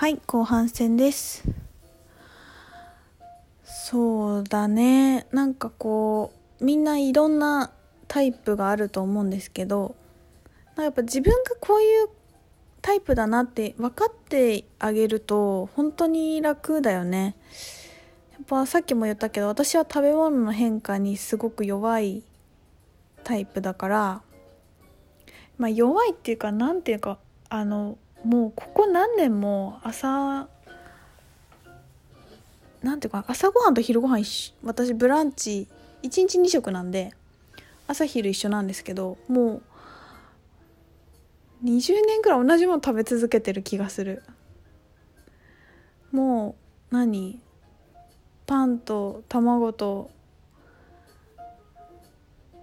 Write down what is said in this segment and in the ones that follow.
はい、後半戦です。そうだね、なんかこうみんないろんなタイプがあると思うんですけど、やっぱ自分がこういうタイプだなって分かってあげると本当に楽だよね。やっぱさっきも言ったけど、私は食べ物の変化にすごく弱いタイプだから、まあ、弱いっていうかなんていうかもうここ何年も朝ごはんと昼ごはん私ブランチ1日2食なんで朝昼一緒なんですけど、もう20年くらい同じもの食べ続けてる気がする。もうパンと卵と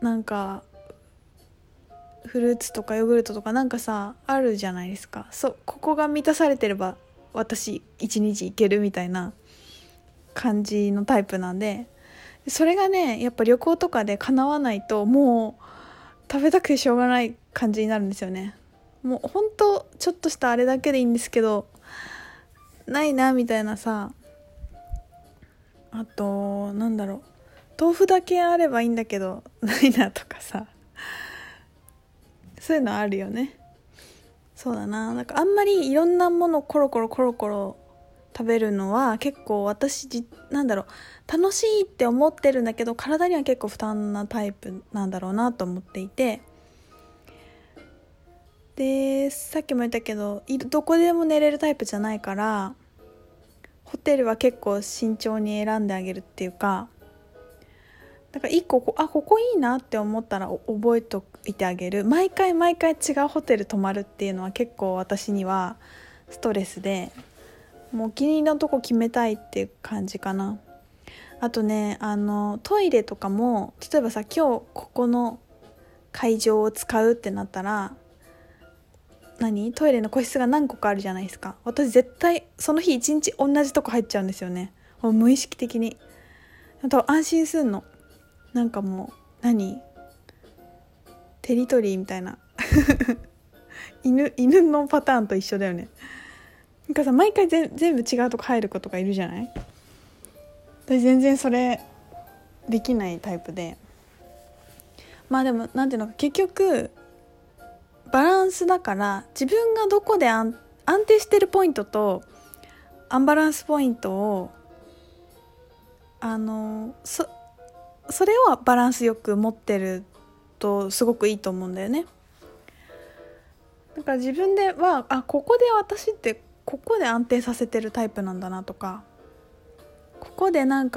なんかフルーツとかヨーグルトとかなんかさあるじゃないですか。ここが満たされてれば私一日いけるみたいな感じのタイプなんで、それがねやっぱ旅行とかで叶わないともう食べたくてしょうがない感じになるんですよね。もうほんとちょっとしたあれだけでいいんですけどないなみたいなさ。あと豆腐だけあればいいんだけどないなとかさ、そういうのあるよね。そうだな、なんかあんまりいろんなものコロコロ食べるのは結構私楽しいって思ってるんだけど体には結構負担なタイプなんだろうなと思っていて、でさっきも言ったけどどこでも寝れるタイプじゃないからホテルは結構慎重に選んであげるっていうか、だから1個ここいいなって思ったら覚えておいてあげる。毎回違うホテル泊まるっていうのは結構私にはストレスで、もうお気に入りのとこ決めたいっていう感じかな。あとねトイレとかも例えばさ今日ここの会場を使うってなったらトイレの個室が何個かあるじゃないですか。私絶対その日一日同じとこ入っちゃうんですよね、もう無意識的に。あと安心すんのテリトリーみたいな犬のパターンと一緒だよね。なんかさ毎回全部違うとこ入る子とかいるじゃない。私全然それできないタイプで、まあでも結局バランスだから、自分がどこで安定してるポイントとアンバランスポイントをそれをバランスよく持ってるとすごくいいと思うんだよね。だから自分ではここで私ってここで安定させてるタイプなんだなとか、ここで安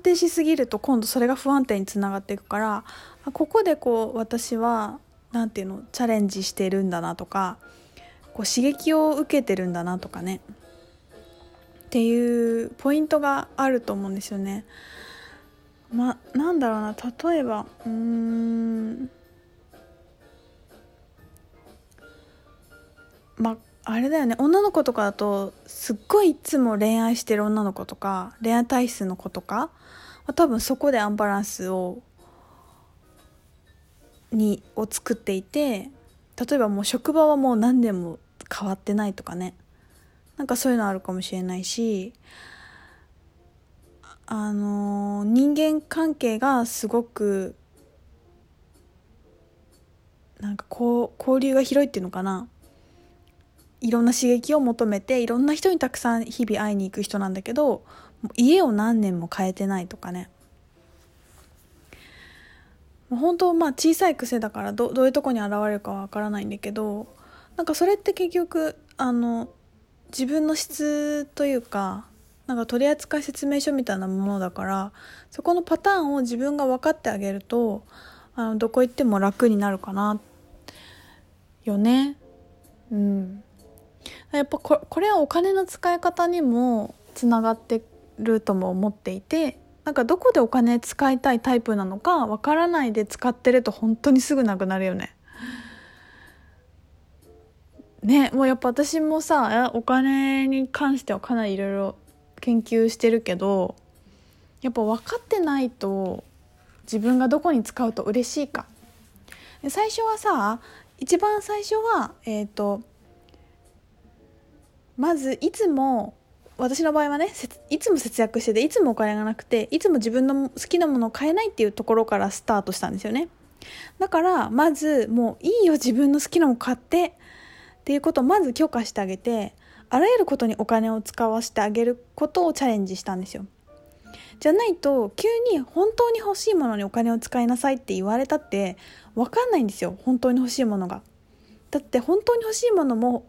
定しすぎると今度それが不安定につながっていくから、ここで私はチャレンジしてるんだなとか、刺激を受けてるんだなとかねっていうポイントがあると思うんですよね。例えばあれだよね、女の子とかだとすっごいいつも恋愛してる女の子とか恋愛体質の子とか多分そこでアンバランスを作っていて、例えばもう職場はもう何年も変わってないとかね、そういうのあるかもしれないし、人間関係がすごく交流が広いっていうのかな、いろんな刺激を求めていろんな人にたくさん日々会いに行く人なんだけど家を何年も変えてないとかね。もう本当小さい癖だから どういうとこに現れるかわからないんだけど、それって結局自分の質というか取扱説明書みたいなものだから、そこのパターンを自分が分かってあげるとどこ行っても楽になるかなよね。やっぱこれはお金の使い方にもつながってるとも思っていて、どこでお金使いたいタイプなのかわからないで使ってると本当にすぐなくなるよね。もうやっぱ私もさお金に関してはかなりいろいろ研究してるけど、やっぱ分かってないと自分がどこに使うと嬉しいか。最初はさ一番最初は、まずいつも私の場合はね、いつも節約してて、いつもお金がなくて、いつも自分の好きなものを買えないっていうところからスタートしたんですよね。だからまずもういいよ、自分の好きなもの買ってっていうことをまず許可してあげて、あらゆることにお金を使わせてあげることをチャレンジしたんですよ。じゃないと急に本当に欲しいものにお金を使いなさいって言われたって分かんないんですよ、本当に欲しいものが。だって本当に欲しいものも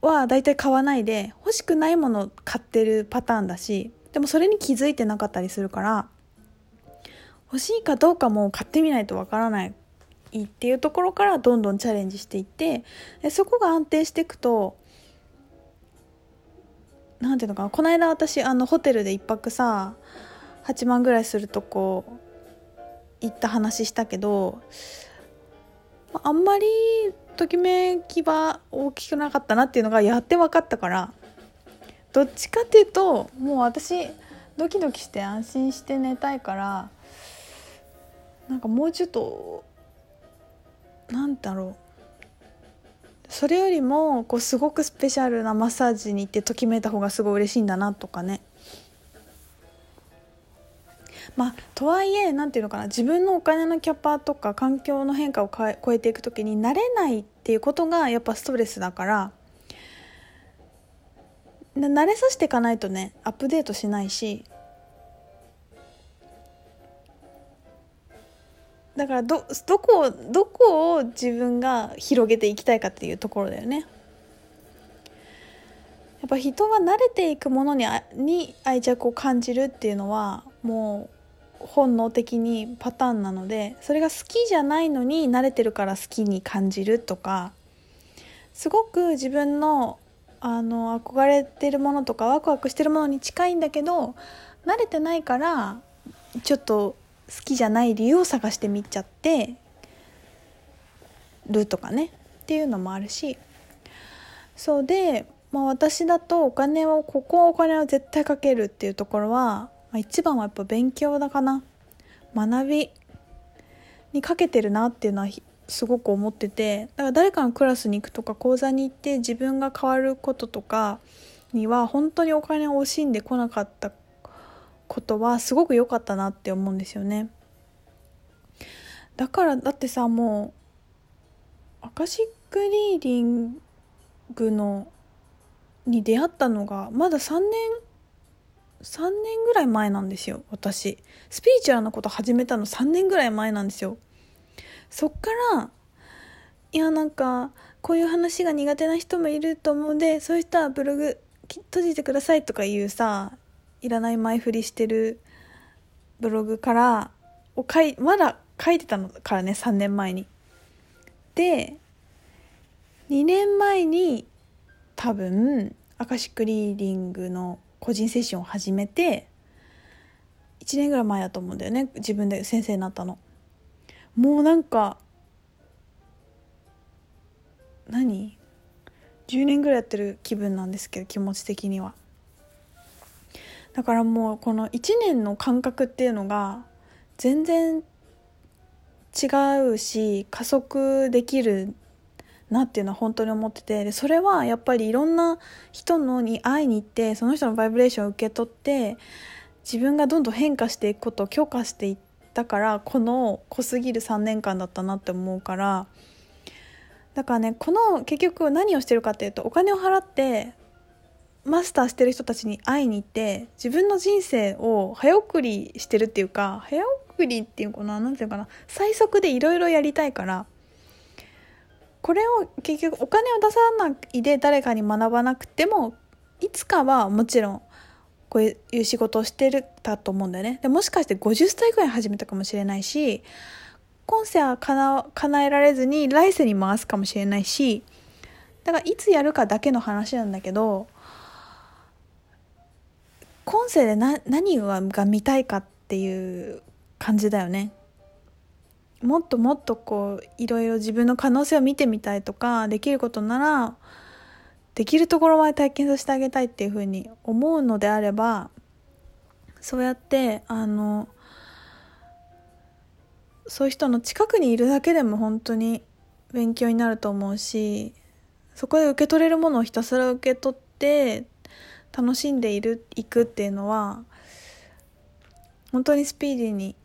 はだいたい買わないで、欲しくないものを買ってるパターンだし、でもそれに気づいてなかったりするから、欲しいかどうかも買ってみないとわからないっていうところからどんどんチャレンジしていって、そこが安定していくと、なんていうのかな、この間私ホテルで一泊さ8万ぐらいするとこ行った話したけど、あんまりときめきは大きくなかったなっていうのがやって分かったから、どっちかっていうともう私ドキドキして安心して寝たいから、なんかもうちょっとなんだろう、それよりもこうすごくスペシャルなマッサージに行ってときめいた方がすごい嬉しいんだなとかね。まあとはいえ、なんていうのかな、自分のお金のキャパとか環境の変化を超えていくときに慣れないっていうことがやっぱストレスだから、慣れさせていかないとね、アップデートしないし、だからどこを自分が広げていきたいかっていうところだよね。やっぱ人は慣れていくものに愛着を感じるっていうのはもう本能的にパターンなので、それが好きじゃないのに慣れてるから好きに感じるとか、すごく自分の憧れてるものとかワクワクしてるものに近いんだけど、慣れてないからちょっと好きじゃない理由を探してみちゃってるとかね、っていうのもあるし、そうで、私だとお金を絶対かけるっていうところは、一番はやっぱ勉強だかな、学びにかけてるなっていうのはすごく思ってて、だから誰かのクラスに行くとか講座に行って自分が変わることとかには本当にお金を惜しんでこなかったことはすごく良かったなって思うんですよね。だからだってさ、もうアカシックリーディングに出会ったのがまだ3年ぐらい前なんですよ。私スピリチュアルなこと始めたの3年ぐらい前なんですよ。そっからなんかこういう話が苦手な人もいると思うんで、そういう人はブログ閉じてくださいとかいうさ、いらない前振りしてるブログからまだ書いてたのからね、3年前に。で2年前に多分アカシックリーディングの個人セッションを始めて1年ぐらい前だと思うんだよね、自分で先生になったの。もうなんか10年ぐらいやってる気分なんですけど、気持ち的には。だからもうこの1年の感覚っていうのが全然違うし、加速できるなっていうのは本当に思ってて、でそれはやっぱりいろんな人に会いに行って、その人のバイブレーションを受け取って、自分がどんどん変化していくことを許可していったから、この濃すぎる3年間だったなって思うから。だからね、結局何をしてるかっていうと、お金を払ってマスターしてる人たちに会いに行って自分の人生を早送りしてるっていうか、早送りっていうかな、なんていうかな、最速でいろいろやりたいから、これを結局お金を出さないで誰かに学ばなくても、いつかはもちろんこういう仕事をしてるだと思うんだよね。でもしかして50歳ぐらい始めたかもしれないし、今世は叶えられずに来世に回すかもしれないし、だからいつやるかだけの話なんだけど、今世で何が見たいかっていう感じだよね。もっともっとこういろいろ自分の可能性を見てみたいとか、できることならできるところまで体験させてあげたいっていうふうに思うのであれば、そうやってそういう人の近くにいるだけでも本当に勉強になると思うし、そこで受け取れるものをひたすら受け取って楽しんでいくっていうのは本当にスピーディーに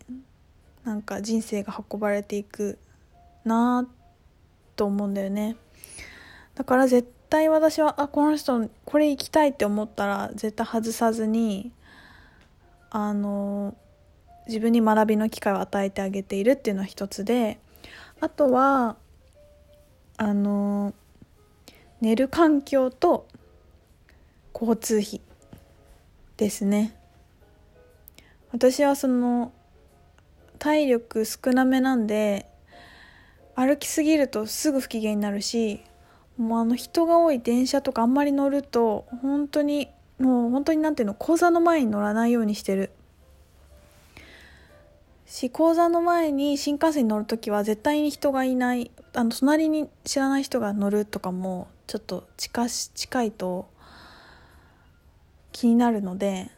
なんか人生が運ばれていくなと思うんだよね。だから絶対私はこの人これ行きたいって思ったら絶対外さずに自分に学びの機会を与えてあげているっていうのは一つで、あとは寝る環境と交通費ですね。私はその体力少なめなんで歩きすぎるとすぐ不機嫌になるし、もう人が多い電車とかあんまり乗ると本当になんていうの、講座の前に乗らないようにしてるし、講座の前に新幹線に乗るときは絶対に人がいない、隣に知らない人が乗るとかもちょっと近いと気になるので、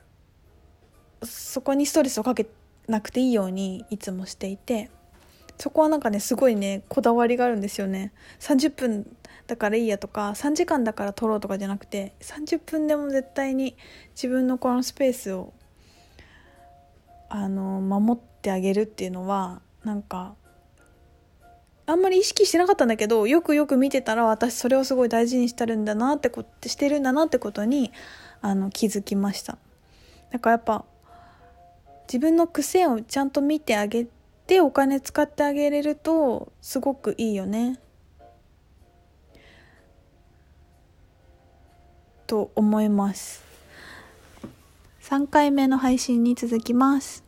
そこにストレスをかけなくていいようにいつもしていて、そこはなんかねすごいねこだわりがあるんですよね。30分だからいいやとか3時間だから取ろうとかじゃなくて、30分でも絶対に自分のこのスペースを守ってあげるっていうのはなんかあんまり意識してなかったんだけど、よくよく見てたら私それをすごい大事にしてるんだなってことに気づきました。だからやっぱ自分の癖をちゃんと見てあげてお金使ってあげれるとすごくいいよねと思います。3回目の配信に続きます。